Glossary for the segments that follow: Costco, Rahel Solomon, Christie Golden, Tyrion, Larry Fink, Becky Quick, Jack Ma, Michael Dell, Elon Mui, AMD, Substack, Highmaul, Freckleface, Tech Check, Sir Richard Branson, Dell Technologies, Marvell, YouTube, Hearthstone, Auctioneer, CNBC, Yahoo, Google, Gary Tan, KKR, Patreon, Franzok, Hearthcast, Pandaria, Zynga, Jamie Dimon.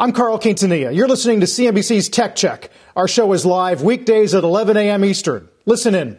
I'm Carl Quintanilla. You're listening to CNBC's Tech Check. Our show is live weekdays at 11 a.m. Eastern. Listen in.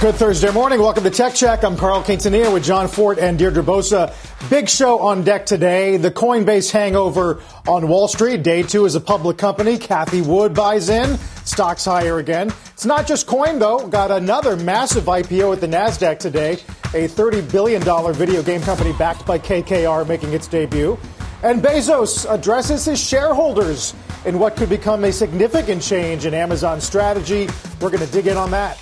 Good Thursday morning. Welcome to Tech Check. I'm Carl Quintanilla with John Fort and Deirdre Bosa. Big show on deck today. The Coinbase hangover on Wall Street. Day two as a public company. Cathie Wood buys in. Stocks higher again. It's not just Coin, though. Got another massive IPO at the NASDAQ today. A $30 billion video game company backed by KKR making its debut. And Bezos addresses his shareholders in what could become a significant change in Amazon's strategy. We're going to dig in on that.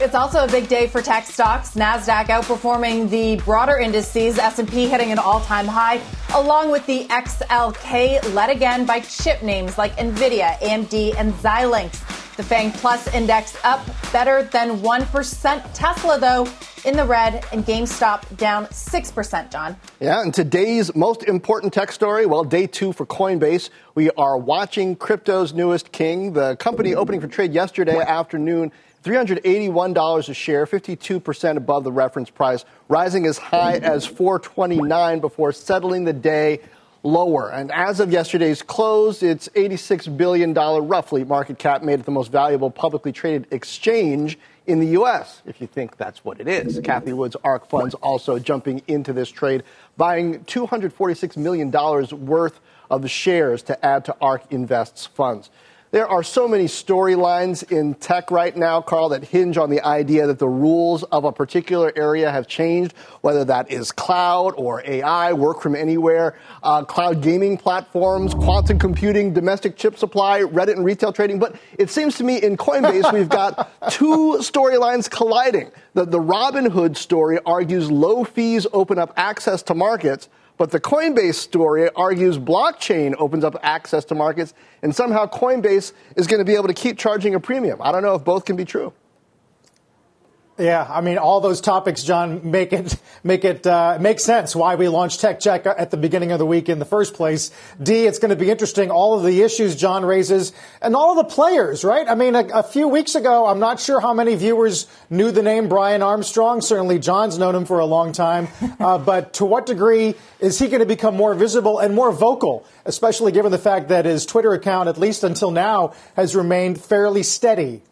It's also a big day for tech stocks. NASDAQ outperforming the broader indices, S&P hitting an all-time high, along with the XLK, led again by chip names like NVIDIA, AMD, and Xilinx. The FANG Plus index up better than 1%. Tesla, though, in the red, and GameStop down 6%, John. Yeah, and today's most important tech story, well, day two for Coinbase. We are watching crypto's newest king. The company opening for trade yesterday afternoon, $381 a share, 52% above the reference price, rising as high as $429 before settling the day lower. And as of yesterday's close, its $86 billion roughly market cap made it the most valuable publicly traded exchange in the U.S., if you think that's what it is. Cathie Wood's ARK funds also jumping into this trade, buying $246 million worth of the shares to add to ARK Invest's funds. There are so many storylines in tech right now, Carl, that hinge on the idea that the rules of a particular area have changed, whether that is cloud or AI, work from anywhere, cloud gaming platforms, quantum computing, domestic chip supply, Reddit and retail trading. But it seems to me in Coinbase, we've got two storylines colliding. The Robin Hood story argues low fees open up access to markets. But the Coinbase story argues blockchain opens up access to markets, and somehow Coinbase is going to be able to keep charging a premium. I don't know if both can be true. Yeah, I mean, all those topics, John, make sense why we launched Tech Check at the beginning of the week in the first place. D, it's going to be interesting, all of the issues John raises and all of the players, right? I mean, a few weeks ago, I'm not sure how many viewers knew the name Brian Armstrong. Certainly John's known him for a long time. But to what degree is he going to become more visible and more vocal, especially given the fact that his Twitter account, at least until now, has remained fairly steady?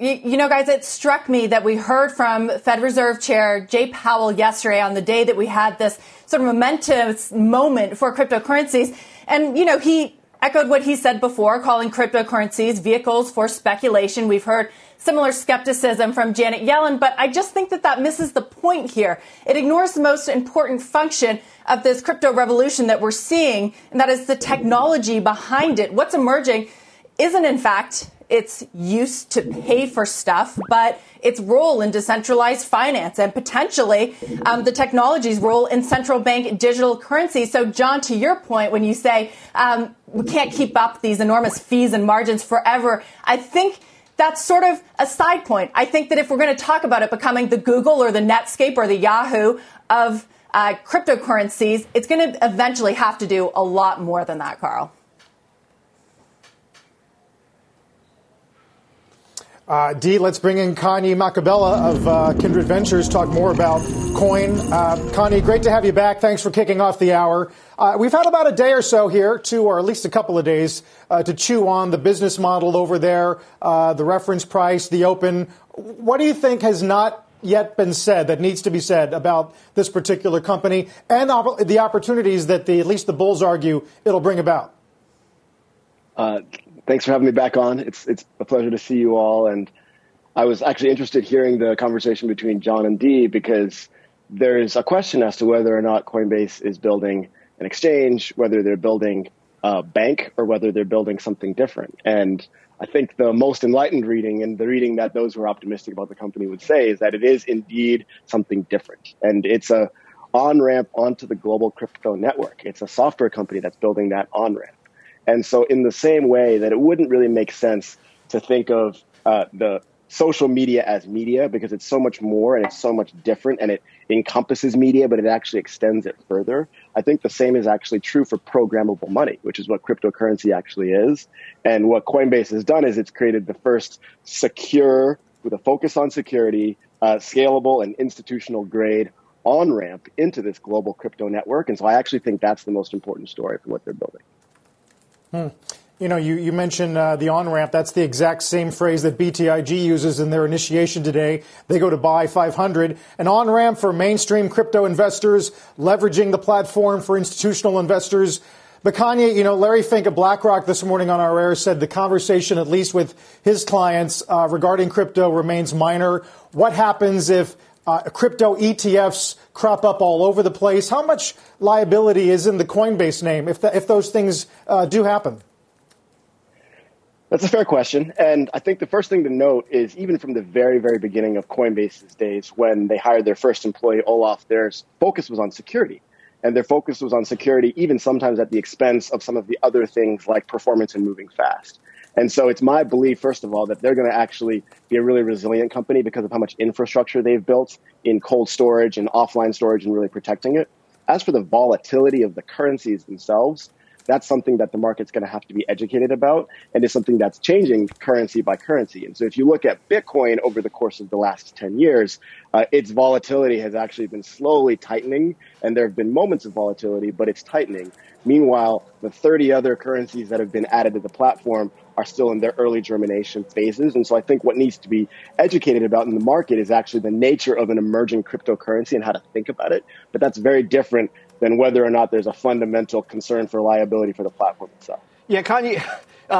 You know, guys, it struck me that we heard from Fed Reserve Chair Jay Powell yesterday on the day that we had this sort of momentous moment for cryptocurrencies. And, you know, he echoed what he said before, calling cryptocurrencies vehicles for speculation. We've heard similar skepticism from Janet Yellen, but I just think that misses the point here. It ignores the most important function of this crypto revolution that we're seeing, and that is the technology behind it. What's emerging isn't, in fact, its use to pay for stuff, but its role in decentralized finance and potentially the technology's role in central bank digital currency. So, John, to your point, when you say we can't keep up these enormous fees and margins forever, I think that's sort of a side point. I think that if we're going to talk about it becoming the Google or the Netscape or the Yahoo of cryptocurrencies, it's going to eventually have to do a lot more than that, Carl. Dee, let's bring in Connie Macabella of Kindred Ventures, talk more about Coin. Connie, great to have you back. Thanks for kicking off the hour. We've had about a day or so here, or at least a couple of days, to chew on the business model over there, the reference price, the open. What do you think has not yet been said that needs to be said about this particular company and the opportunities that at least the bulls argue it'll bring about? Thanks for having me back on. It's a pleasure to see you all. And I was actually interested hearing the conversation between John and Dee because there is a question as to whether or not Coinbase is building an exchange, whether they're building a bank, or whether they're building something different. And I think the most enlightened reading, and the reading that those who are optimistic about the company would say, is that it is indeed something different. And it's a on-ramp onto the global crypto network. It's a software company that's building that on-ramp. And so in the same way that it wouldn't really make sense to think of the social media as media, because it's so much more and it's so much different, and it encompasses media, but it actually extends it further. I think the same is actually true for programmable money, which is what cryptocurrency actually is. And what Coinbase has done is it's created the first secure, with a focus on security, scalable and institutional grade on-ramp into this global crypto network. And so I actually think that's the most important story for what they're building. You know, you mentioned the on-ramp. That's the exact same phrase that BTIG uses in their initiation today. They go to buy 500. An on-ramp for mainstream crypto investors, leveraging the platform for institutional investors. But Kanye, you know, Larry Fink of BlackRock this morning on our air said the conversation, at least with his clients, regarding crypto remains minor. What happens if crypto ETFs crop up all over the place? How much liability is in the Coinbase name if those things do happen? That's a fair question. And I think the first thing to note is, even from the very, very beginning of Coinbase's days, when they hired their first employee, Olaf, their focus was on security. And their focus was on security, even sometimes at the expense of some of the other things like performance and moving fast. And so it's my belief, first of all, that they're going to actually be a really resilient company because of how much infrastructure they've built in cold storage and offline storage and really protecting it. As for the volatility of the currencies themselves, that's something that the market's going to have to be educated about, and is something that's changing currency by currency. And so if you look at Bitcoin over the course of the last 10 years, its volatility has actually been slowly tightening, and there have been moments of volatility, but it's tightening. Meanwhile, the 30 other currencies that have been added to the platform are still in their early germination phases. And so I think what needs to be educated about in the market is actually the nature of an emerging cryptocurrency and how to think about it. But that's very different than whether or not there's a fundamental concern for liability for the platform itself. Yeah, Kanye,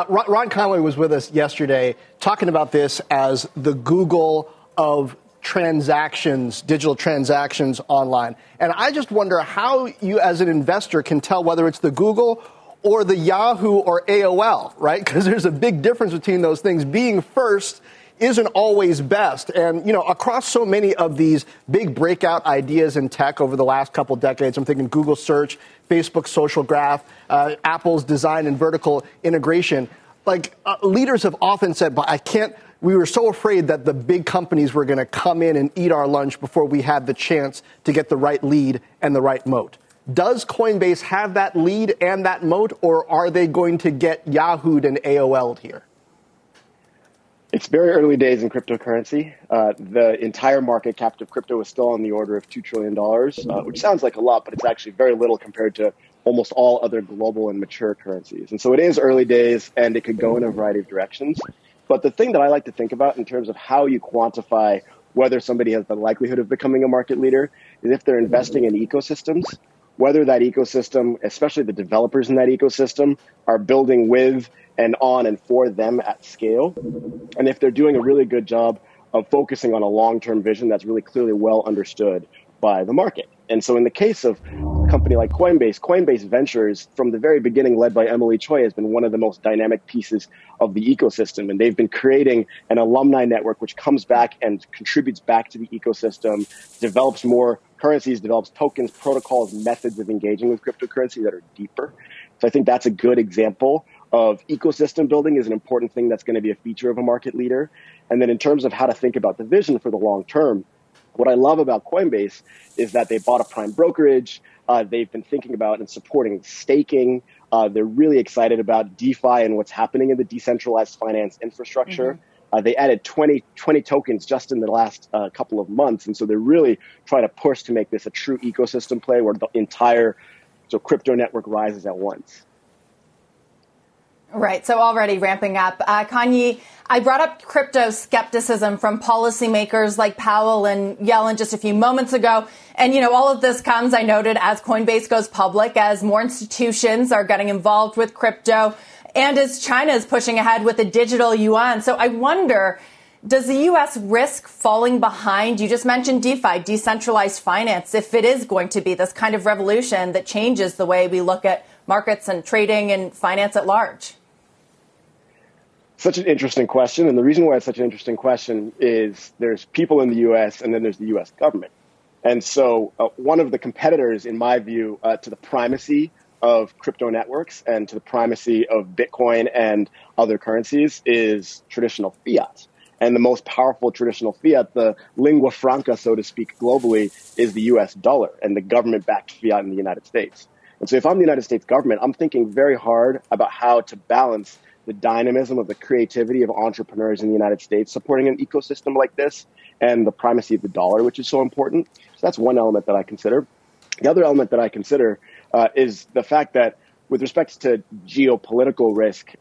Ron Conway was with us yesterday talking about this as the Google of transactions, digital transactions online. And I just wonder how you as an investor can tell whether it's the Google or the Yahoo or AOL, right? Because there's a big difference between those things. Being first isn't always best. And, you know, across so many of these big breakout ideas in tech over the last couple decades, I'm thinking Google search, Facebook social graph, Apple's design and vertical integration, like leaders have often said, but we were so afraid that the big companies were going to come in and eat our lunch before we had the chance to get the right lead and the right moat. Does Coinbase have that lead and that moat, or are they going to get Yahoo'd and AOL'd here? It's very early days in cryptocurrency. The entire market cap of crypto is still on the order of $2 trillion, which sounds like a lot, but it's actually very little compared to almost all other global and mature currencies. And so it is early days, and it could go in a variety of directions. But the thing that I like to think about in terms of how you quantify whether somebody has the likelihood of becoming a market leader is if they're investing in ecosystems, whether that ecosystem, especially the developers in that ecosystem, are building with and on and for them at scale. And if they're doing a really good job of focusing on a long-term vision that's really clearly well understood by the market. And so in the case of a company like Coinbase, Coinbase Ventures, from the very beginning, led by Emily Choi, has been one of the most dynamic pieces of the ecosystem. And they've been creating an alumni network which comes back and contributes back to the ecosystem, develops more currencies, develops tokens, protocols, methods of engaging with cryptocurrency that are deeper. So I think that's a good example of ecosystem building is an important thing that's going to be a feature of a market leader. And then in terms of how to think about the vision for the long term, what I love about Coinbase is that they bought a prime brokerage. They've been thinking about and supporting staking. They're really excited about DeFi and what's happening in the decentralized finance infrastructure. They added 20 tokens just in the last couple of months. And so they're really trying to push to make this a true ecosystem play where the entire crypto network rises at once. Right. So already ramping up. Kanye, I brought up crypto skepticism from policymakers like Powell and Yellen just a few moments ago. And, you know, all of this comes, I noted, as Coinbase goes public, as more institutions are getting involved with crypto, and as China is pushing ahead with the digital yuan. So I wonder, Does the U.S. risk falling behind? You just mentioned DeFi, decentralized finance, if it is going to be this kind of revolution that changes the way we look at markets and trading and finance at large. Such an interesting question. And the reason why it's such an interesting question is there's people in the U.S. and then there's the U.S. government. And so one of the competitors, in my view, to the primacy of crypto networks and to the primacy of Bitcoin and other currencies is traditional fiat. And the most powerful traditional fiat, the lingua franca, so to speak, globally, is the U.S. dollar and the government-backed fiat in the United States. And so if I'm the United States government, I'm thinking very hard about how to balance the dynamism of the creativity of entrepreneurs in the United States supporting an ecosystem like this and the primacy of the dollar, which is so important. So that's one element that I consider. The other element that I consider is the fact that with respect to geopolitical risk,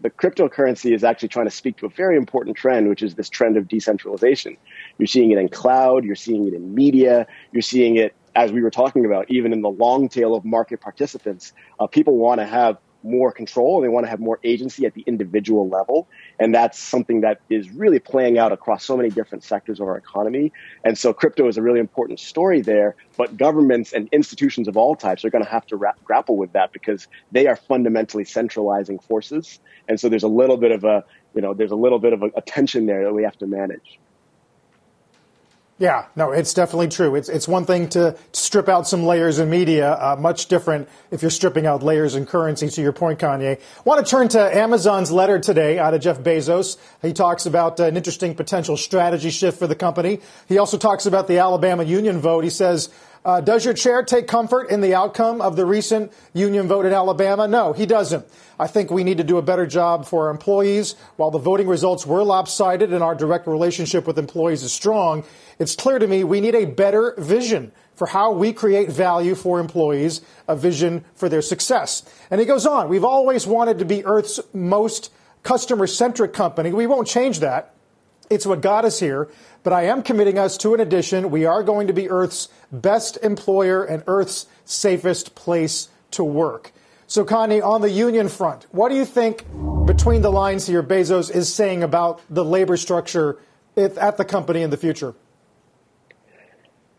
the cryptocurrency is actually trying to speak to a very important trend, which is this trend of decentralization. You're seeing it in cloud. You're seeing it in media. You're seeing it, as we were talking about, even in the long tail of market participants. People want to have more control. They want to have more agency at the individual level. And that's something that is really playing out across so many different sectors of our economy. And so crypto is a really important story there. But governments and institutions of all types are going to have to grapple with that because they are fundamentally centralizing forces. And so there's a little bit of a, there's a little bit of a tension there that we have to manage. Yeah, no, it's definitely true. It's one thing to strip out some layers in media, much different if you're stripping out layers in currency, to your point, Kanye. I want to turn to Amazon's letter today out of Jeff Bezos. He talks about an interesting potential strategy shift for the company. He also talks about the Alabama union vote. He says, does your chair take comfort in the outcome of the recent union vote in Alabama? No, he doesn't. I think we need to do a better job for our employees. While the voting results were lopsided and our direct relationship with employees is strong, it's clear to me we need a better vision for how we create value for employees, a vision for their success. And he goes on, we've always wanted to be Earth's most customer-centric company. We won't change that. It's what got us here. But I am committing us to an addition. We are going to be Earth's best employer and Earth's safest place to work. So, Kanye, on the union front, what do you think between the lines here Bezos is saying about the labor structure at the company in the future?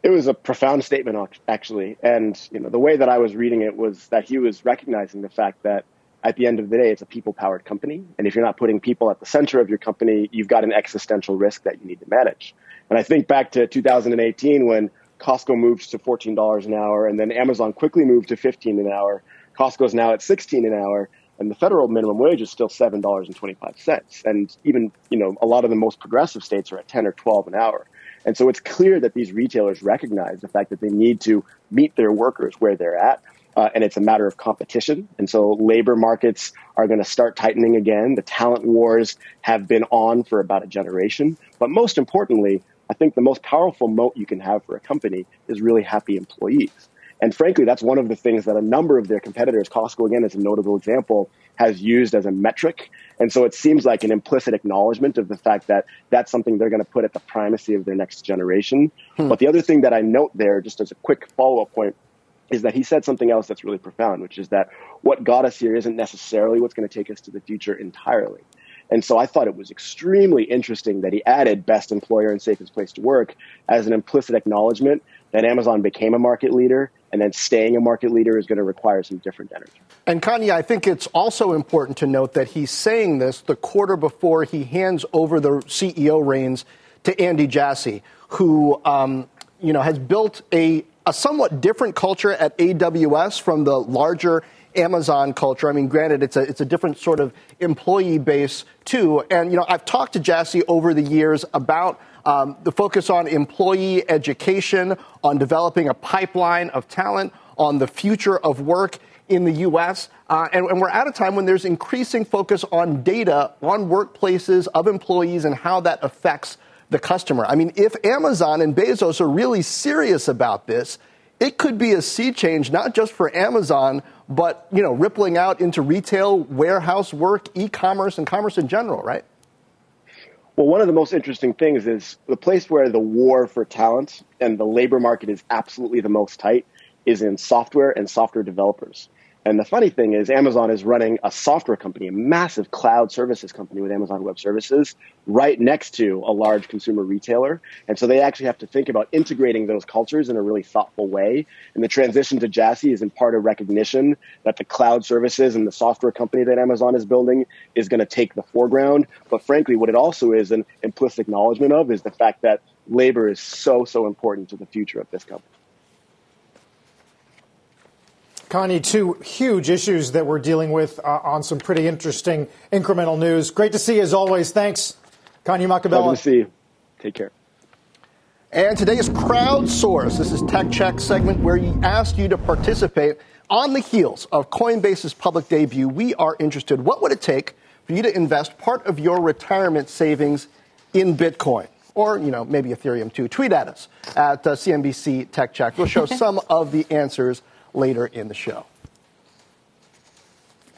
It was a profound statement, actually. And the way that I was reading it was that he was recognizing the fact that at the end of the day, it's a people-powered company. And if you're not putting people at the center of your company, you've got an existential risk that you need to manage. And I think back to 2018 when Costco moved to $14 an hour, and then Amazon quickly moved to $15 an hour. Costco's now at $16 an hour, and the federal minimum wage is still $7.25. And even, a lot of the most progressive states are at 10 or 12 an hour. And so it's clear that these retailers recognize the fact that they need to meet their workers where they're at. And it's a matter of competition. And so labor markets are going to start tightening again. The talent wars have been on for about a generation. But most importantly, I think the most powerful moat you can have for a company is really happy employees. And frankly, that's one of the things that a number of their competitors, Costco, again, is a notable example, has used as a metric. And so it seems like an implicit acknowledgement of the fact that that's something they're going to put at the primacy of their next generation. But the other thing that I note there, just as a quick follow-up point, is that he said something else that's really profound, which is that what got us here isn't necessarily what's going to take us to the future entirely. And so I thought it was extremely interesting that he added best employer and safest place to work as an implicit acknowledgement that Amazon became a market leader, and then staying a market leader is going to require some different energy. And Kanye, I think it's also important to note that he's saying this the quarter before he hands over the CEO reins to Andy Jassy, who has built a somewhat different culture at AWS from the larger Amazon culture. I mean, granted, it's a different sort of employee base, too. And, I've talked to Jassy over the years about the focus on employee education, on developing a pipeline of talent, on the future of work in the U.S. And we're at a time when there's increasing focus on data on workplaces of employees and how that affects the customer. I mean, if Amazon and Bezos are really serious about this, it could be a sea change, not just for Amazon, but, rippling out into retail, warehouse work, e-commerce, and commerce in general, right? Well, one of the most interesting things is the place where the war for talent and the labor market is absolutely the most tight is in software and software developers. And the funny thing is Amazon is running a software company, a massive cloud services company with Amazon Web Services right next to a large consumer retailer. And so they actually have to think about integrating those cultures in a really thoughtful way. And the transition to JASI is in part a recognition that the cloud services and the software company that Amazon is building is going to take the foreground. But frankly, what it also is an implicit acknowledgement of is the fact that labor is so important to the future of this company. Connie, two huge issues that we're dealing with on some pretty interesting incremental news. Great to see you as always. Thanks, Connie Machiavelli. Glad to see you. Take care. And today is CrowdSource. This is Tech Check segment where we ask you to participate. On the heels of Coinbase's public debut, we are interested. What would it take for you to invest part of your retirement savings in Bitcoin? Or, you know, maybe Ethereum too. Tweet at us at CNBC Tech Check. We'll show some of the answers later in the show.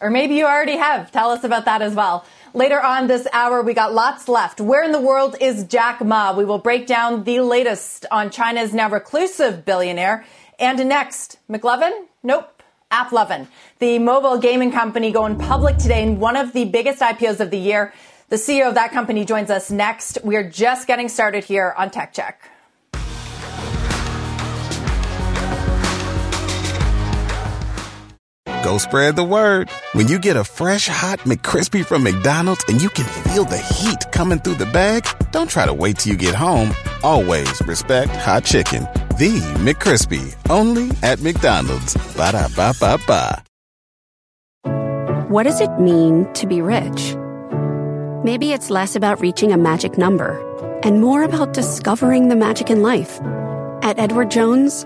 Or maybe you already have. Tell us about that as well. Later on this hour, we got lots left. Where in the world is Jack Ma? We will break down the latest on China's now reclusive billionaire. And next, McLovin? Nope. AppLovin, the mobile gaming company going public today in one of the biggest IPOs of the year. The CEO of that company joins us next. We're just getting started here on Tech Check. Go spread the word. When you get a fresh, hot McCrispy from McDonald's and you can feel the heat coming through the bag, don't try to wait till you get home. Always respect hot chicken. The McCrispy, only at McDonald's. Ba-da-ba-ba-ba. What does it mean to be rich? Maybe it's less about reaching a magic number and more about discovering the magic in life. At Edward Jones,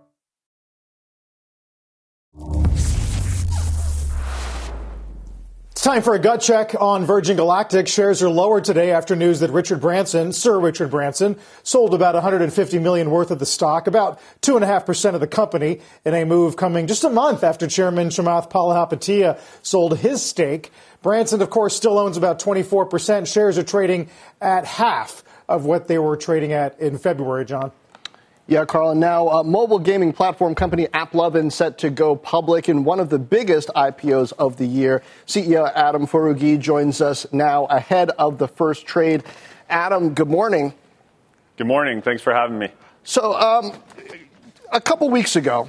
It's time for a gut check on Virgin Galactic. Shares are lower today after news that Richard Branson, Sir Richard Branson, sold about $150 million worth of the stock, about 2.5% of the company, in a move coming just a month after Chairman Chamath Palihapitiya sold his stake. Branson, of course, still owns about 24%. Shares are trading at half of what they were trading at in February, John. Yeah, Carl. And now, mobile gaming platform company AppLovin set to go public in one of the biggest IPOs of the year. CEO Adam Foroughi joins us now ahead of the first trade. Adam, good morning. Good morning. Thanks for having me. So, a couple weeks ago,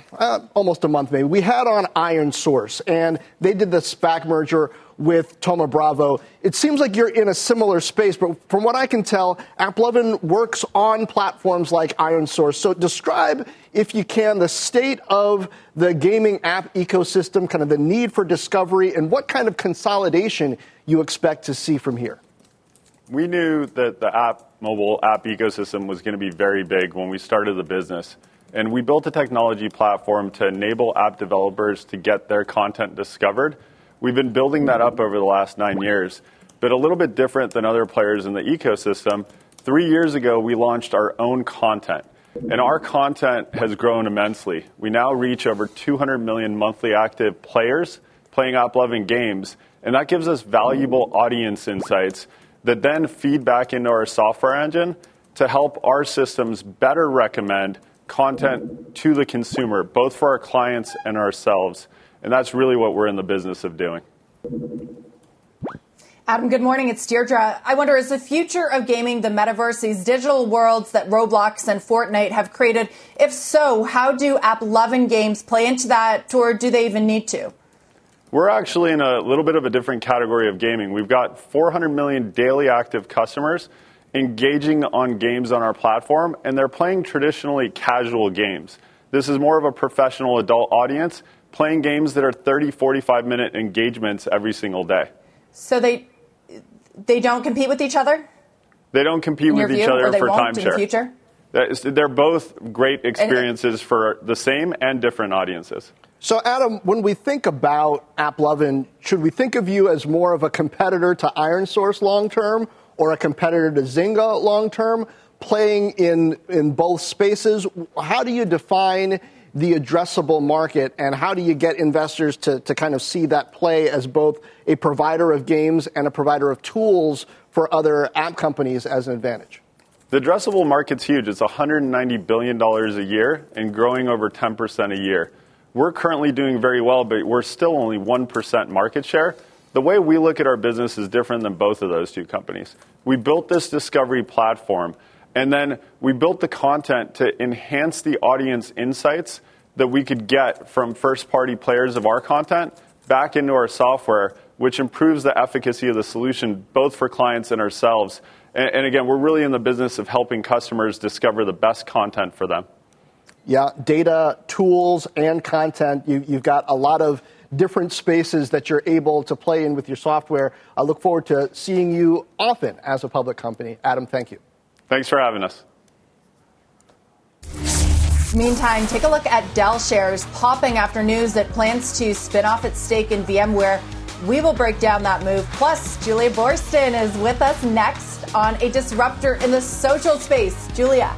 almost a month maybe, we had on IronSource, and they did the SPAC merger with Thoma Bravo. It seems like you're in a similar space, but from what I can tell, AppLovin works on platforms like IronSource. So describe, if you can, the state of the gaming app ecosystem, kind of the need for discovery, and what kind of consolidation you expect to see from here. We knew that the mobile app ecosystem was going to be very big when we started the business. And we built a technology platform to enable app developers to get their content discovered. We've been building that up over the last 9 years, but a little bit different than other players in the ecosystem. 3 years ago, we launched our own content, and our content has grown immensely. We now reach over 200 million monthly active players playing AppLovin games, and that gives us valuable audience insights that then feed back into our software engine to help our systems better recommend content to the consumer, both for our clients and ourselves. And that's really what we're in the business of doing. Adam, good morning. It's Deirdre. I wonder, is the future of gaming the metaverse, these digital worlds that Roblox and Fortnite have created? If so, how do AppLovin games play into that, or do they even need to? We're actually in a little bit of a different category of gaming. We've got 400 million daily active customers engaging on games on our platform, and they're playing traditionally casual games. This is more of a professional adult audience playing games that are 30, 45-minute engagements every single day. So they don't compete with each other? They don't compete with each other for timeshare. They're both great experiences for the same and different audiences. So, Adam, when we think about AppLovin, should we think of you as more of a competitor to IronSource long-term or a competitor to Zynga long-term? playing in both spaces. How do you define the addressable market, and how do you get investors to kind of see that play as both a provider of games and a provider of tools for other app companies as an advantage? The addressable market's huge. It's $190 billion a year and growing over 10% a year. We're currently doing very well, but we're still only 1% market share. The way we look at our business is different than both of those two companies. We built this discovery platform, and then we built the content to enhance the audience insights that we could get from first-party players of our content back into our software, which improves the efficacy of the solution both for clients and ourselves. And again, we're really in the business of helping customers discover the best content for them. Yeah, data, tools, and content. You've got a lot of different spaces that you're able to play in with your software. I look forward to seeing you often as a public company. Adam, thank you. Thanks for having us. Meantime, take a look at Dell shares popping after news that plans to spin off its stake in VMware. We will break down that move. Plus, Julia Borston is with us next on a disruptor in the social space. Julia.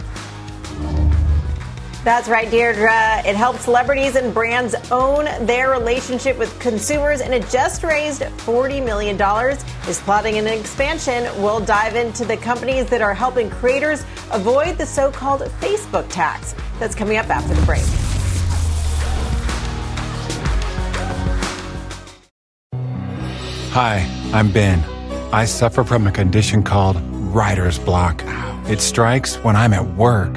That's right, Deirdre. It helps celebrities and brands own their relationship with consumers, and it just raised $40 million. It's plotting an expansion. We'll dive into the companies that are helping creators avoid the so-called Facebook tax. That's coming up after the break. Hi, I'm Ben. I suffer from a condition called writer's block. It strikes when I'm at work.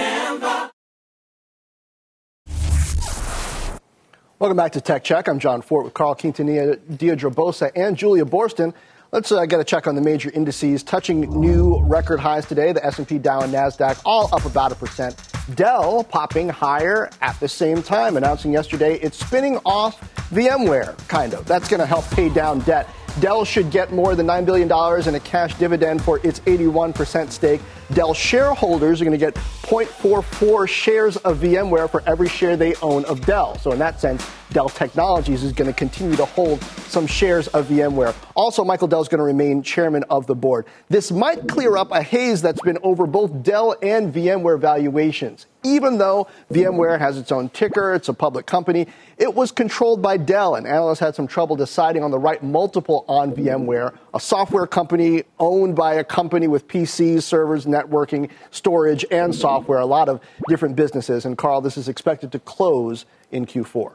Welcome back to Tech Check. I'm John Fort with Carl Quintanilla, Deirdre Bosa, and Julia Borston. Let's get a check on the major indices touching new record highs today. The S&P, Dow, and NASDAQ all up about 1%. Dell popping higher at the same time, announcing yesterday it's spinning off VMware, kind of. That's going to help pay down debt. Dell should get more than $9 billion in a cash dividend for its 81% stake. Dell shareholders are going to get 0.44 shares of VMware for every share they own of Dell. So in that sense, Dell Technologies is going to continue to hold some shares of VMware. Also, Michael Dell is going to remain chairman of the board. This might clear up a haze that's been over both Dell and VMware valuations. Even though VMware has its own ticker, it's a public company, it was controlled by Dell, and analysts had some trouble deciding on the right multiple on VMware, a software company owned by a company with PCs, servers, networking, storage, and software, a lot of different businesses. And, Carl, this is expected to close in Q4.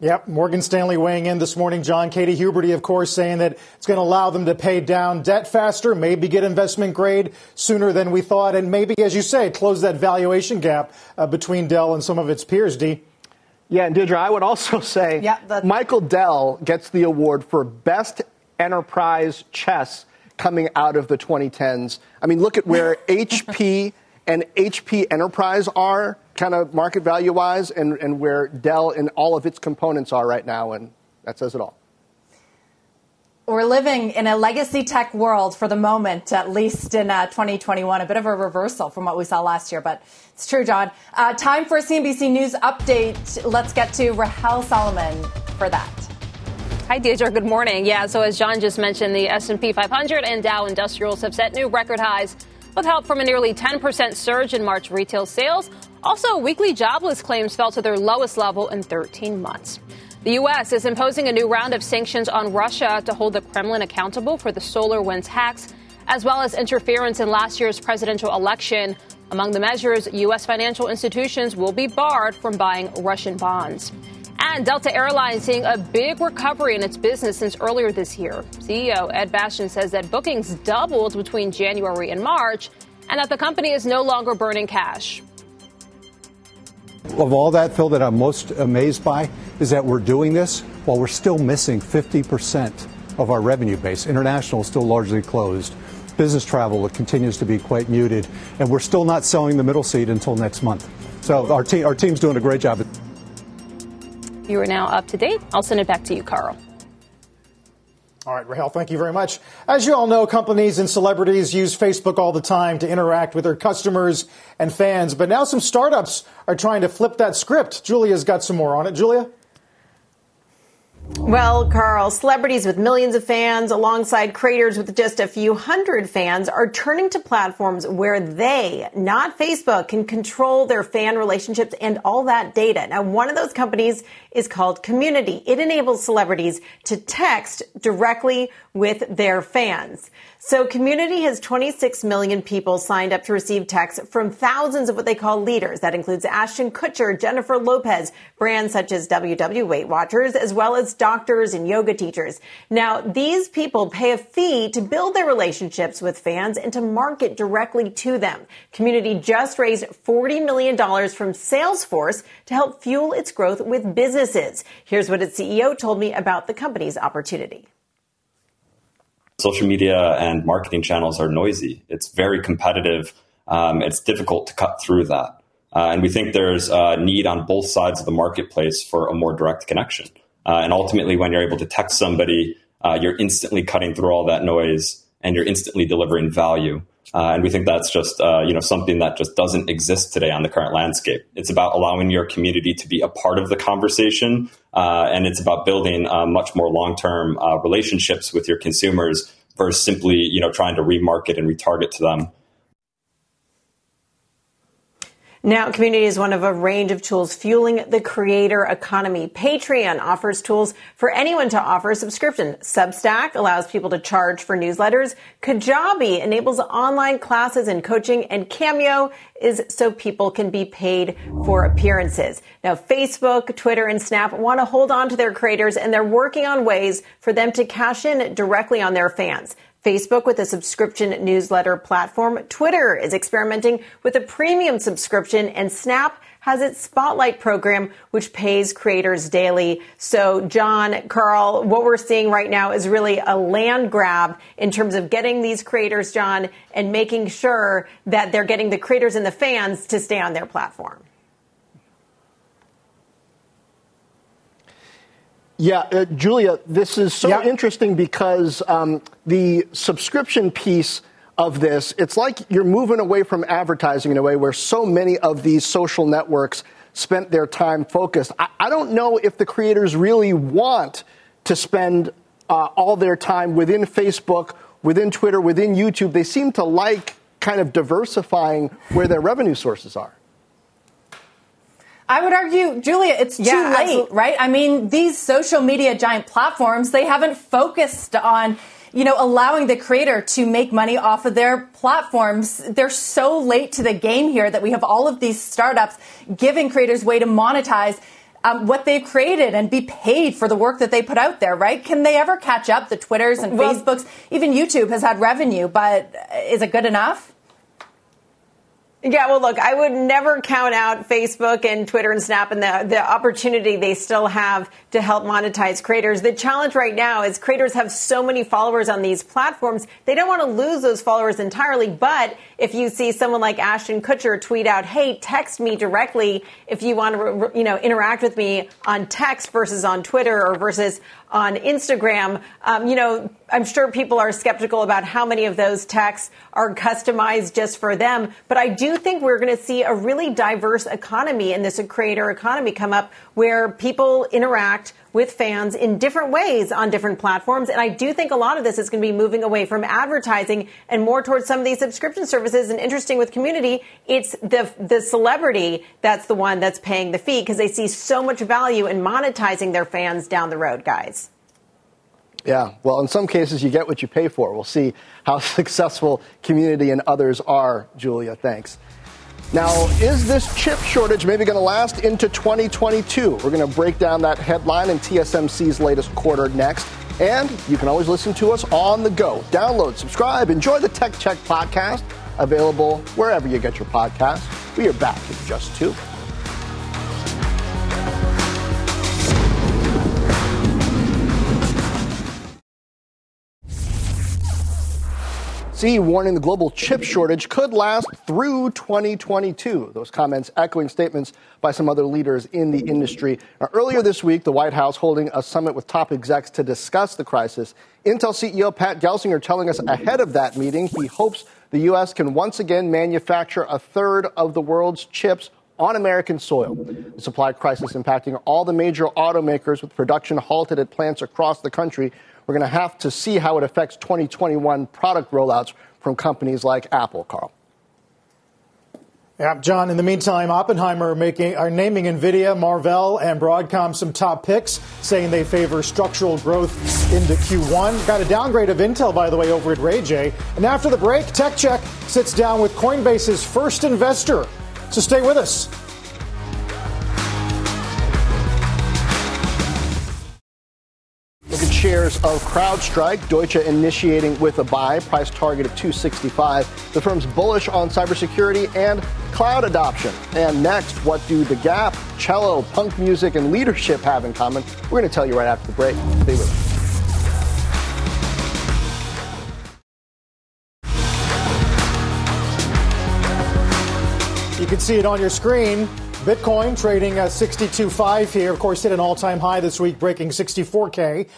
Yep. Morgan Stanley weighing in this morning. John, Katie Huberty, of course, saying that it's going to allow them to pay down debt faster, maybe get investment grade sooner than we thought, and maybe, as you say, close that valuation gap between Dell and some of its peers, Dee. Yeah, and Deirdre, I would also say Michael Dell gets the award for best enterprise chess coming out of the 2010s. I mean, look at where HP and HP Enterprise are, kind of market value-wise, and where Dell and all of its components are right now, and that says it all. We're living in a legacy tech world for the moment, at least in 2021, a bit of a reversal from what we saw last year, but it's true, John. Time for a CNBC News update. Let's get to Rahel Solomon for that. Hi, Deirdre. Good morning. Yeah, so as John just mentioned, the S&P 500 and Dow Industrials have set new record highs with help from a nearly 10% surge in March retail sales. Also, weekly jobless claims fell to their lowest level in 13 months. The U.S. is imposing a new round of sanctions on Russia to hold the Kremlin accountable for the SolarWinds hacks, as well as interference in last year's presidential election. Among the measures, U.S. financial institutions will be barred from buying Russian bonds. And Delta Airlines seeing a big recovery in its business since earlier this year. CEO Ed Bastian says that bookings doubled between January and March, and that the company is no longer burning cash. Of all that, Phil, that I'm most amazed by is that we're doing this while we're still missing 50% of our revenue base. International is still largely closed. Business travel, it continues to be quite muted. And we're still not selling the middle seat until next month. So our team's doing a great job. You are now up to date. I'll send it back to you, Carl. All right, Rahel, thank you very much. As you all know, companies and celebrities use Facebook all the time to interact with their customers and fans. But now some startups are trying to flip that script. Julia's got some more on it. Julia? Well, Carl, celebrities with millions of fans alongside creators with just a few hundred fans are turning to platforms where they, not Facebook, can control their fan relationships and all that data. Now, one of those companies is called Community. It enables celebrities to text directly with their fans. So Community has 26 million people signed up to receive texts from thousands of what they call leaders. That includes Ashton Kutcher, Jennifer Lopez, brands such as WW Weight Watchers, as well as doctors and yoga teachers. Now, these people pay a fee to build their relationships with fans and to market directly to them. Community just raised $40 million from Salesforce to help fuel its growth with businesses. Here's what its CEO told me about the company's opportunity. Social media and marketing channels are noisy. It's very competitive. It's difficult to cut through that. And we think there's a need on both sides of the marketplace for a more direct connection. And ultimately, when you're able to text somebody, you're instantly cutting through all that noise and you're instantly delivering value. And we think that's just something that just doesn't exist today on the current landscape. It's about allowing your community to be a part of the conversation, and it's about building much more long-term relationships with your consumers versus simply trying to remarket and retarget to them. Now, Community is one of a range of tools fueling the creator economy. Patreon offers tools for anyone to offer a subscription. Substack allows people to charge for newsletters. Kajabi enables online classes and coaching. And Cameo is so people can be paid for appearances. Now, Facebook, Twitter, and Snap want to hold on to their creators, and they're working on ways for them to cash in directly on their fans. Facebook with a subscription newsletter platform. Twitter is experimenting with a premium subscription, and Snap has its Spotlight program, which pays creators daily. So, John, Carl, what we're seeing right now is really a land grab in terms of getting these creators, John, and making sure that they're getting the creators and the fans to stay on their platform. Yeah, Julia, this is so interesting because the subscription piece of this, it's like you're moving away from advertising in a way where so many of these social networks spent their time focused. I don't know if the creators really want to spend all their time within Facebook, within Twitter, within YouTube. They seem to like kind of diversifying where their revenue sources are. I would argue, Julia, it's too late, right? I mean, these social media giant platforms, they haven't focused on, allowing the creator to make money off of their platforms. They're so late to the game here that we have all of these startups giving creators way to monetize what they've created and be paid for the work that they put out there, right? Can they ever catch up? The Twitters and Facebooks, even YouTube has had revenue, but is it good enough? Yeah, well, look, I would never count out Facebook and Twitter and Snap and the opportunity they still have to help monetize creators. The challenge right now is creators have so many followers on these platforms. They don't want to lose those followers entirely. But if you see someone like Ashton Kutcher tweet out, hey, text me directly if you want to, interact with me on text versus on Twitter or versus on Instagram, I'm sure people are skeptical about how many of those texts are customized just for them. But I do think we're going to see a really diverse economy and this creator economy come up where people interact with fans in different ways on different platforms. And I do think a lot of this is going to be moving away from advertising and more towards some of these subscription services. And interesting with Community, it's the celebrity that's the one that's paying the fee because they see so much value in monetizing their fans down the road, guys. Yeah, well, in some cases, you get what you pay for. We'll see how successful Community and others are, Julia. Thanks. Now, is this chip shortage maybe going to last into 2022? We're going to break down that headline in TSMC's latest quarter next. And you can always listen to us on the go. Download, subscribe, enjoy the Tech Check podcast, available wherever you get your podcasts. We are back in just 2. FOMC warning the global chip shortage could last through 2022. Those comments echoing statements by some other leaders in the industry. Now, earlier this week, the White House holding a summit with top execs to discuss the crisis. Intel CEO Pat Gelsinger telling us ahead of that meeting he hopes the U.S. can once again manufacture a third of the world's chips on American soil. The supply crisis impacting all the major automakers with production halted at plants across the country. We're going to have to see how it affects 2021 product rollouts from companies like Apple, Carl. Yeah, John, in the meantime, Oppenheimer are naming NVIDIA, Marvell, and Broadcom some top picks, saying they favor structural growth into Q1. Got a downgrade of Intel, by the way, over at Ray J. And after the break, Tech Check sits down with Coinbase's first investor. So stay with us. Look at shares of CrowdStrike. Deutsche initiating with a buy, price target of 265. The firm's bullish on cybersecurity and cloud adoption. And next, what do The Gap, cello, punk music, and leadership have in common? We're going to tell you right after the break. Stay with us. You can see it on your screen. Bitcoin trading at 62.5 here. Of course, hit an all-time high this week, breaking 64K.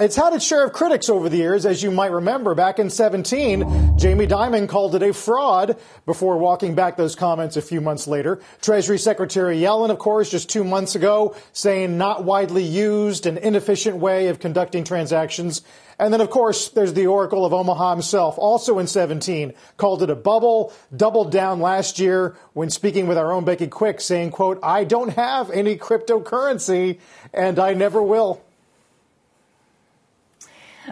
It's had its share of critics over the years, as you might remember. Back in 17, Jamie Dimon called it a fraud before walking back those comments a few months later. Treasury Secretary Yellen, of course, just 2 months ago, saying not widely used, an inefficient way of conducting transactions. And then, of course, there's the Oracle of Omaha himself, also in 17, called it a bubble, doubled down last year when speaking with our own Becky Quick, saying, quote, I don't have any cryptocurrency and I never will.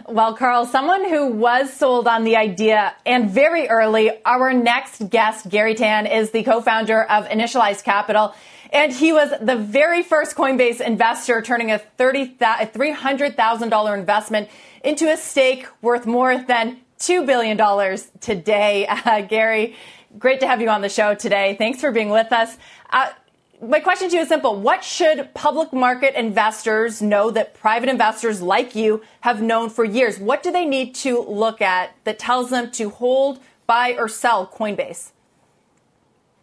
Well, Carl, someone who was sold on the idea and very early, our next guest, Gary Tan, is the co-founder of Initialized Capital. And he was the very first Coinbase investor, turning a $300,000 investment into a stake worth more than $2 billion today. Gary, great to have you on the show today. Thanks for being with us. My question to you is simple. What should public market investors know that private investors like you have known for years? What do they need to look at that tells them to hold, buy, or sell Coinbase?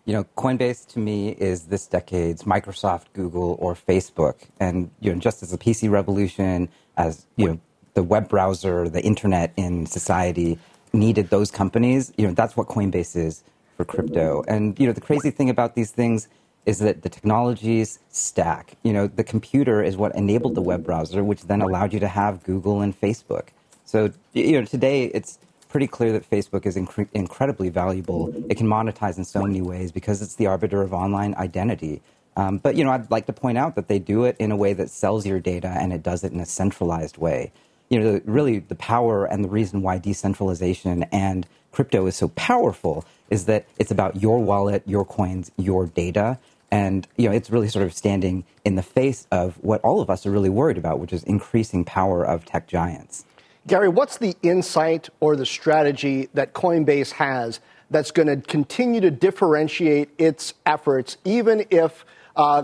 You know, Coinbase to me is this decade's Microsoft, Google, or Facebook. And, you know, just as the PC revolution, as, you know, the web browser, the internet in society needed those companies, you know, that's what Coinbase is for crypto. And, you know, the crazy thing about these things is that the technologies stack. You know, the computer is what enabled the web browser, which then allowed you to have Google and Facebook. So, you know, today it's pretty clear that Facebook is incredibly valuable. It can monetize in so many ways because it's the arbiter of online identity. But, you know, I'd like to point out that they do it in a way that sells your data, and it does it in a centralized way. You know, really the power and the reason why decentralization and crypto is so powerful is that it's about your wallet, your coins, your data. And, you know, it's really sort of standing in the face of what all of us are really worried about, which is increasing power of tech giants. Gary, what's the insight or the strategy that Coinbase has that's going to continue to differentiate its efforts, even if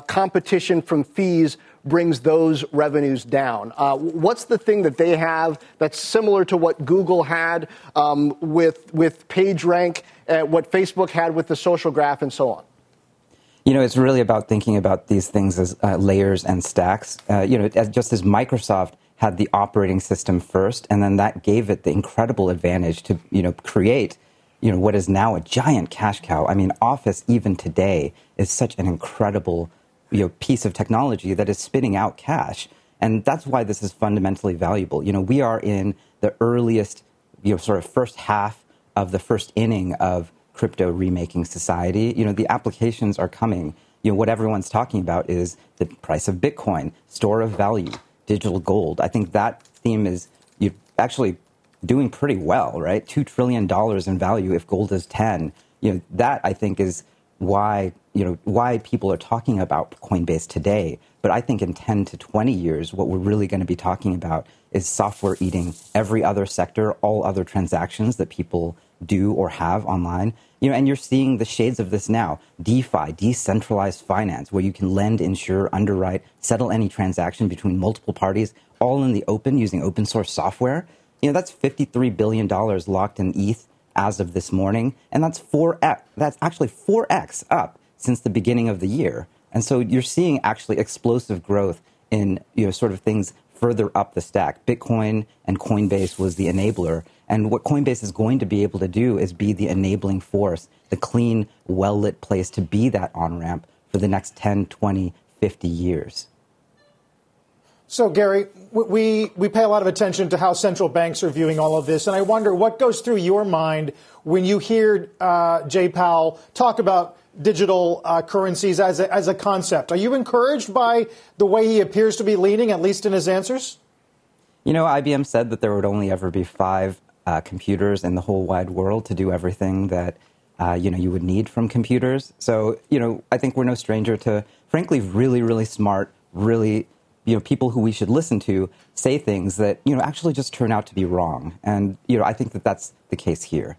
competition from fees brings those revenues down? What's the thing that they have that's similar to what Google had with PageRank, what Facebook had with the social graph, and so on? You know, it's really about thinking about these things as layers and stacks. You know, just as Microsoft had the operating system first, and then that gave it the incredible advantage to, you know, create, you know, what is now a giant cash cow. I mean, Office even today is such an incredible, you know, piece of technology that is spitting out cash, and that's why this is fundamentally valuable. You know, we are in the earliest, you know, sort of first half of the first inning of crypto remaking society. You know, the applications are coming. You know, what everyone's talking about is the price of Bitcoin, store of value, digital gold. I think that theme is you're actually doing pretty well, right? $2 trillion in value if gold is 10. You know, that I think is why, you know, why people are talking about Coinbase today. But I think in 10 to 20 years, what we're really going to be talking about is software eating every other sector, all other transactions that people do or have online. You know, and you're seeing the shades of this now. DeFi, decentralized finance, where you can lend, insure, underwrite, settle any transaction between multiple parties, all in the open using open source software. You know, that's $53 billion locked in ETH as of this morning, and that's 4x. That's actually 4x up since the beginning of the year. And so you're seeing actually explosive growth in, you know, sort of things further up the stack. Bitcoin and Coinbase was the enabler. And what Coinbase is going to be able to do is be the enabling force, the clean, well-lit place to be that on-ramp for the next 10, 20, 50 years. So, Gary, we pay a lot of attention to how central banks are viewing all of this. And I wonder what goes through your mind when you hear Jay Powell talk about digital currencies as a concept. Are you encouraged by the way he appears to be leaning, at least in his answers? You know, IBM said that there would only ever be 5 computers in the whole wide world to do everything that, you know, you would need from computers. So, you know, I think we're no stranger to, frankly, really smart, you know, people who we should listen to say things that, you know, actually just turn out to be wrong. And, you know, I think that that's the case here.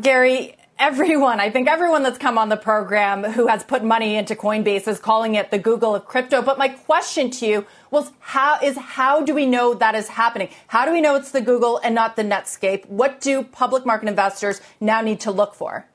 Gary, I think everyone that's come on the program who has put money into Coinbase is calling it the Google of crypto. But my question to you was, how do we know that is happening? How do we know it's the Google and not the Netscape? What do public market investors now need to look for?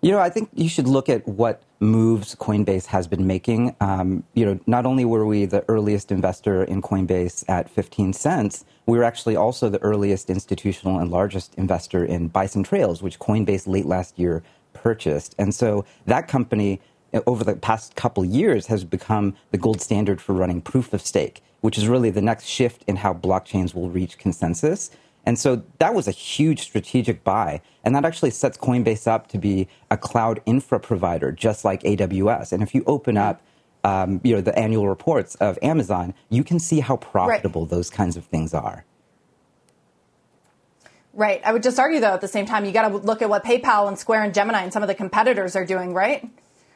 You know, I think you should look at what moves Coinbase has been making. You know, not only were we the earliest investor in Coinbase at 15 cents, we were actually also the earliest institutional and largest investor in Bison Trails, which Coinbase late last year purchased. And so that company, over the past couple years, has become the gold standard for running proof of stake, which is really the next shift in how blockchains will reach consensus. And so that was a huge strategic buy. And that actually sets Coinbase up to be a cloud infra provider, just like AWS. And if you open up you know, the annual reports of Amazon, you can see how profitable those kinds of things are. Right. I would just argue, though, at the same time, you got to look at what PayPal and Square and Gemini and some of the competitors are doing, right?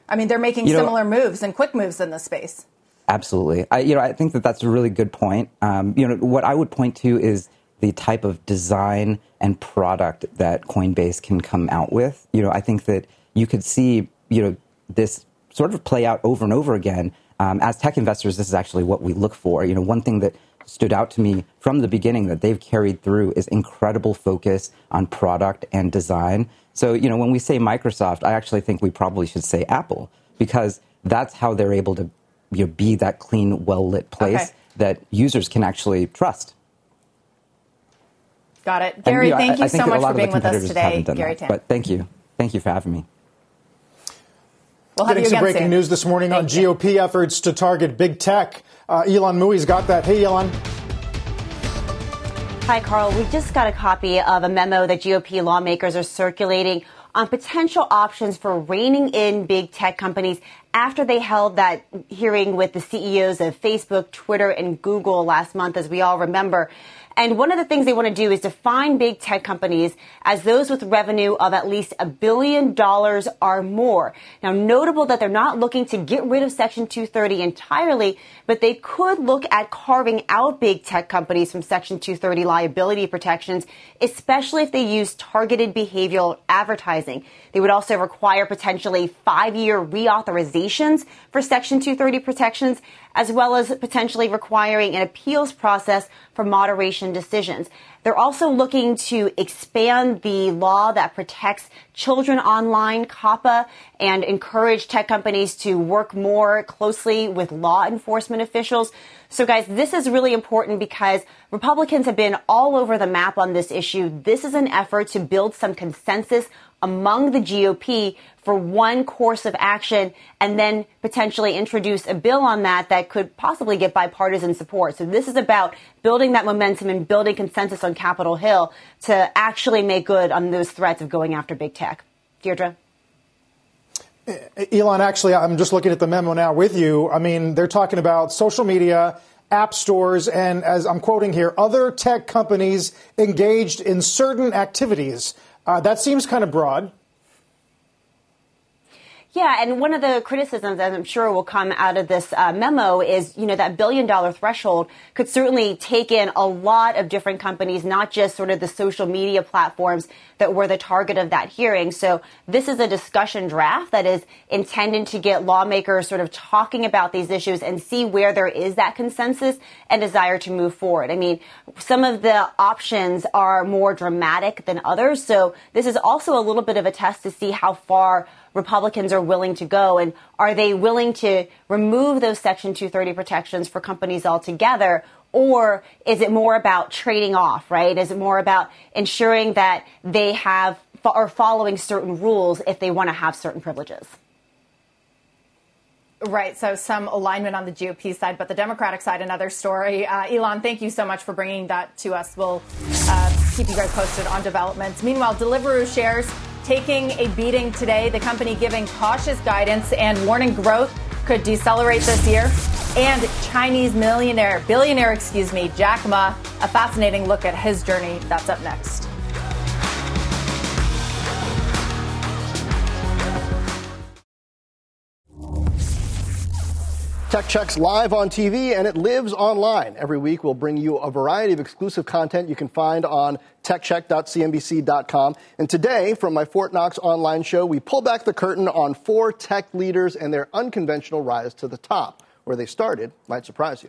I mean, they're making similar moves and quick moves in this space. Absolutely. I think that that's a really good point. You know, what I would point to is the type of design and product that Coinbase can come out with. You know, I think that you could see, you know, this sort of play out over and over again. As tech investors, this is actually what we look for. You know, one thing that stood out to me from the beginning that they've carried through is incredible focus on product and design. So, you know, when we say Microsoft, I actually think we probably should say Apple, because that's how they're able to, you know, be that clean, well-lit place that users can actually trust. Got it. Gary, and, thank you so much for being with us today, Gary Tan. But thank you. Thank you for having me. We'll have you again soon. Breaking news this morning on GOP efforts to target big tech. Elon Mui's got that. Hey, Elon. Hi, Carl. We just got a copy of a memo that GOP lawmakers are circulating on potential options for reining in big tech companies after they held that hearing with the CEOs of Facebook, Twitter, and Google last month, as we all remember. And one of the things they want to do is define big tech companies as those with revenue of at least $1 billion or more. Now, notable that they're not looking to get rid of Section 230 entirely, but they could look at carving out big tech companies from Section 230 liability protections, especially if they use targeted behavioral advertising. They would also require potentially 5-year reauthorizations for Section 230 protections, as well as potentially requiring an appeals process for moderation decisions. They're also looking to expand the law that protects children online, COPPA, and encourage tech companies to work more closely with law enforcement officials. So, guys, this is really important because Republicans have been all over the map on this issue. This is an effort to build some consensus among the GOP for one course of action and then potentially introduce a bill on that that could possibly get bipartisan support. So this is about building that momentum and building consensus on Capitol Hill to actually make good on those threats of going after big tech. Deirdre? Elon, actually, I'm just looking at the memo now with you. I mean, they're talking about social media, app stores, and, as I'm quoting here, other tech companies engaged in certain activities. That seems kind of broad. Yeah, and one of the criticisms, as I'm sure will come out of this memo, is, you know, that $1 billion threshold could certainly take in a lot of different companies, not just sort of the social media platforms that were the target of that hearing. So this is a discussion draft that is intended to get lawmakers sort of talking about these issues and see where there is that consensus and desire to move forward. I mean, some of the options are more dramatic than others. So this is also a little bit of a test to see how far Republicans are willing to go, and are they willing to remove those Section 230 protections for companies altogether, or is it more about trading off, right? Is it more about ensuring that they have are following certain rules if they want to have certain privileges? Right. So some alignment on the GOP side, but the Democratic side, another story. Elon, thank you so much for bringing that to us. We'll keep you guys posted on developments. Meanwhile, Deliveroo shares taking a beating today, the company giving cautious guidance and warning growth could decelerate this year. And Chinese billionaire, Jack Ma, a fascinating look at his journey. That's up next. Tech Check's live on TV, and it lives online. Every week, we'll bring you a variety of exclusive content you can find on techcheck.cnbc.com. And today, from my Fort Knox online show, we pull back the curtain on 4 tech leaders and their unconventional rise to the top. Where they started might surprise you.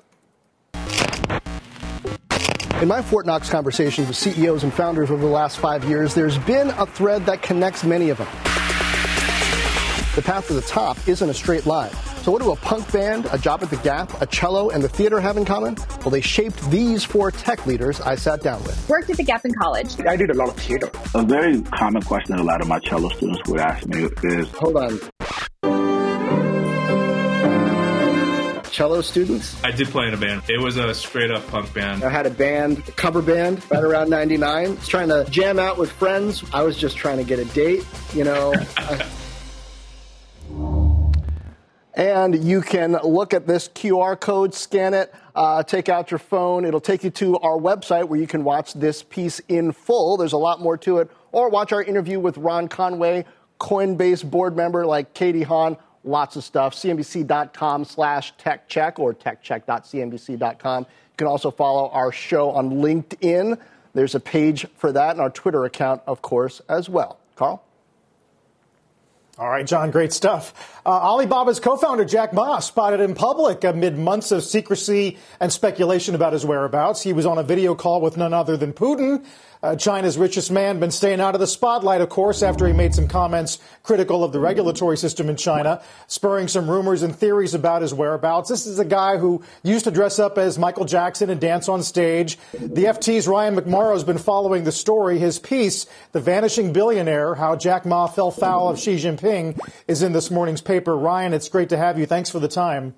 In my Fort Knox conversations with CEOs and founders over the last 5 years, there's been a thread that connects many of them. The path to the top isn't a straight line. So what do a punk band, a job at the Gap, a cello, and the theater have in common? Well, they shaped these 4 tech leaders I sat down with. Worked at the Gap in college. I did a lot of theater. A very common question a lot of my cello students would ask me is... Hold on. Cello students? I did play in a band. It was a straight-up punk band. I had a band, a cover band, right around 99. I was trying to jam out with friends. I was just trying to get a date, you know. And you can look at this QR code, scan it, take out your phone. It'll take you to our website where you can watch this piece in full. There's a lot more to it. Or watch our interview with Ron Conway, Coinbase board member like Katie Hahn. Lots of stuff. CNBC.com/techcheck or techcheck.cnbc.com. You can also follow our show on LinkedIn. There's a page for that, and our Twitter account, of course, as well. Carl? All right, John, great stuff. Alibaba's co-founder Jack Ma spotted in public amid months of secrecy and speculation about his whereabouts. He was on a video call with none other than Putin, China's richest man, been staying out of the spotlight, of course, after he made some comments critical of the regulatory system in China, spurring some rumors and theories about his whereabouts. This is a guy who used to dress up as Michael Jackson and dance on stage. The FT's Ryan McMorrow has been following the story. His piece, The Vanishing Billionaire, How Jack Ma Fell Foul of Xi Jinping, is in this morning's paper. Ryan, it's great to have you. Thanks for the time.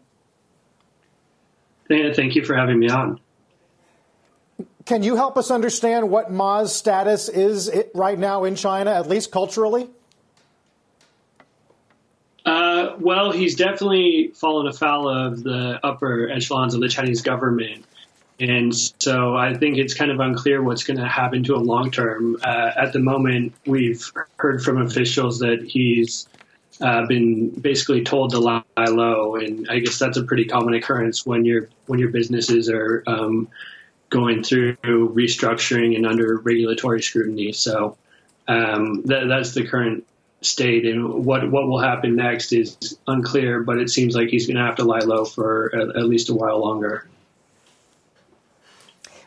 Yeah, thank you for having me on. Can you help us understand what Ma's status is right now in China, at least culturally? Well, he's definitely fallen afoul of the upper echelons of the Chinese government. And so I think it's kind of unclear what's going to happen to him long term. At the moment, we've heard from officials that he's been basically told to lie low, and I guess that's a pretty common occurrence when your businesses are going through restructuring and under regulatory scrutiny. So that's the current state, and what will happen next is unclear. But it seems like he's going to have to lie low for at least a while longer.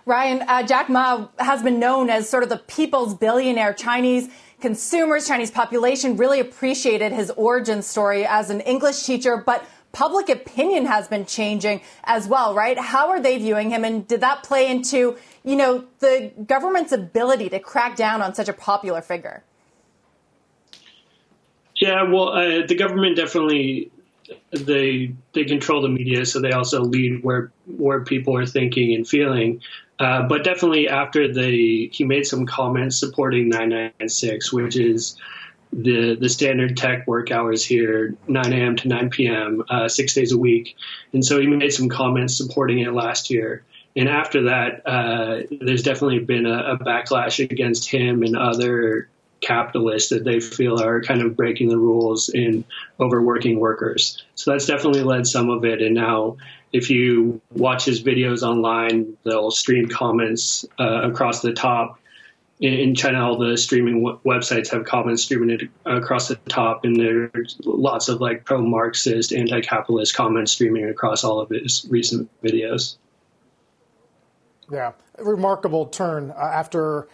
Ryan, Jack Ma has been known as sort of the people's billionaire. Chinese consumers, Chinese population really appreciated his origin story as an English teacher, but public opinion has been changing as well, right? How are they viewing him? And did that play into, you know, the government's ability to crack down on such a popular figure? Yeah, well, the government definitely... They control the media, so they also lead where people are thinking and feeling. But definitely after he made some comments supporting 996, which is the standard tech work hours here, 9 a.m. to 9 p.m., 6 days a week. And so he made some comments supporting it last year. And after that, there's definitely been a backlash against him and other capitalists that they feel are kind of breaking the rules in overworking workers. So that's definitely led some of it. And now if you watch his videos online, they'll stream comments across the top. In China, all the streaming websites have comments streaming it across the top, and there's lots of like pro-Marxist, anti-capitalist comments streaming across all of his recent videos. Yeah, a remarkable turn after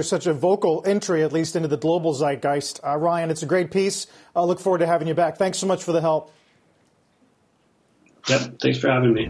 such a vocal entry, at least into the global zeitgeist. Ryan, it's a great piece. I look forward to having you back. Thanks so much for the help. Yep, thanks for having me.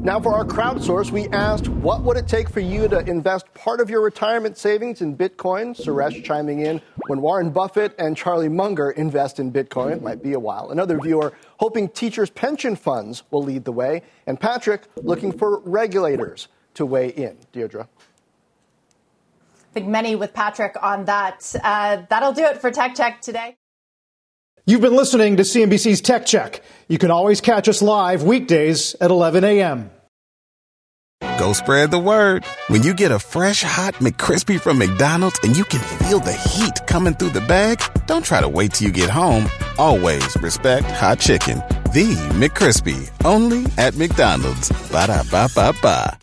Now for our crowdsource, we asked, what would it take for you to invest part of your retirement savings in Bitcoin? Suresh chiming in, when Warren Buffett and Charlie Munger invest in Bitcoin, it might be a while. Another viewer, hoping teachers' pension funds will lead the way. And Patrick, looking for regulators to weigh in. Deirdre. I think many with Patrick on that. That'll do it for Tech Check today. You've been listening to CNBC's Tech Check. You can always catch us live weekdays at 11 a.m. Go spread the word. When you get a fresh, hot McCrispy from McDonald's and you can feel the heat coming through the bag, don't try to wait till you get home. Always respect hot chicken. The McCrispy, only at McDonald's. Ba-da-ba-ba-ba.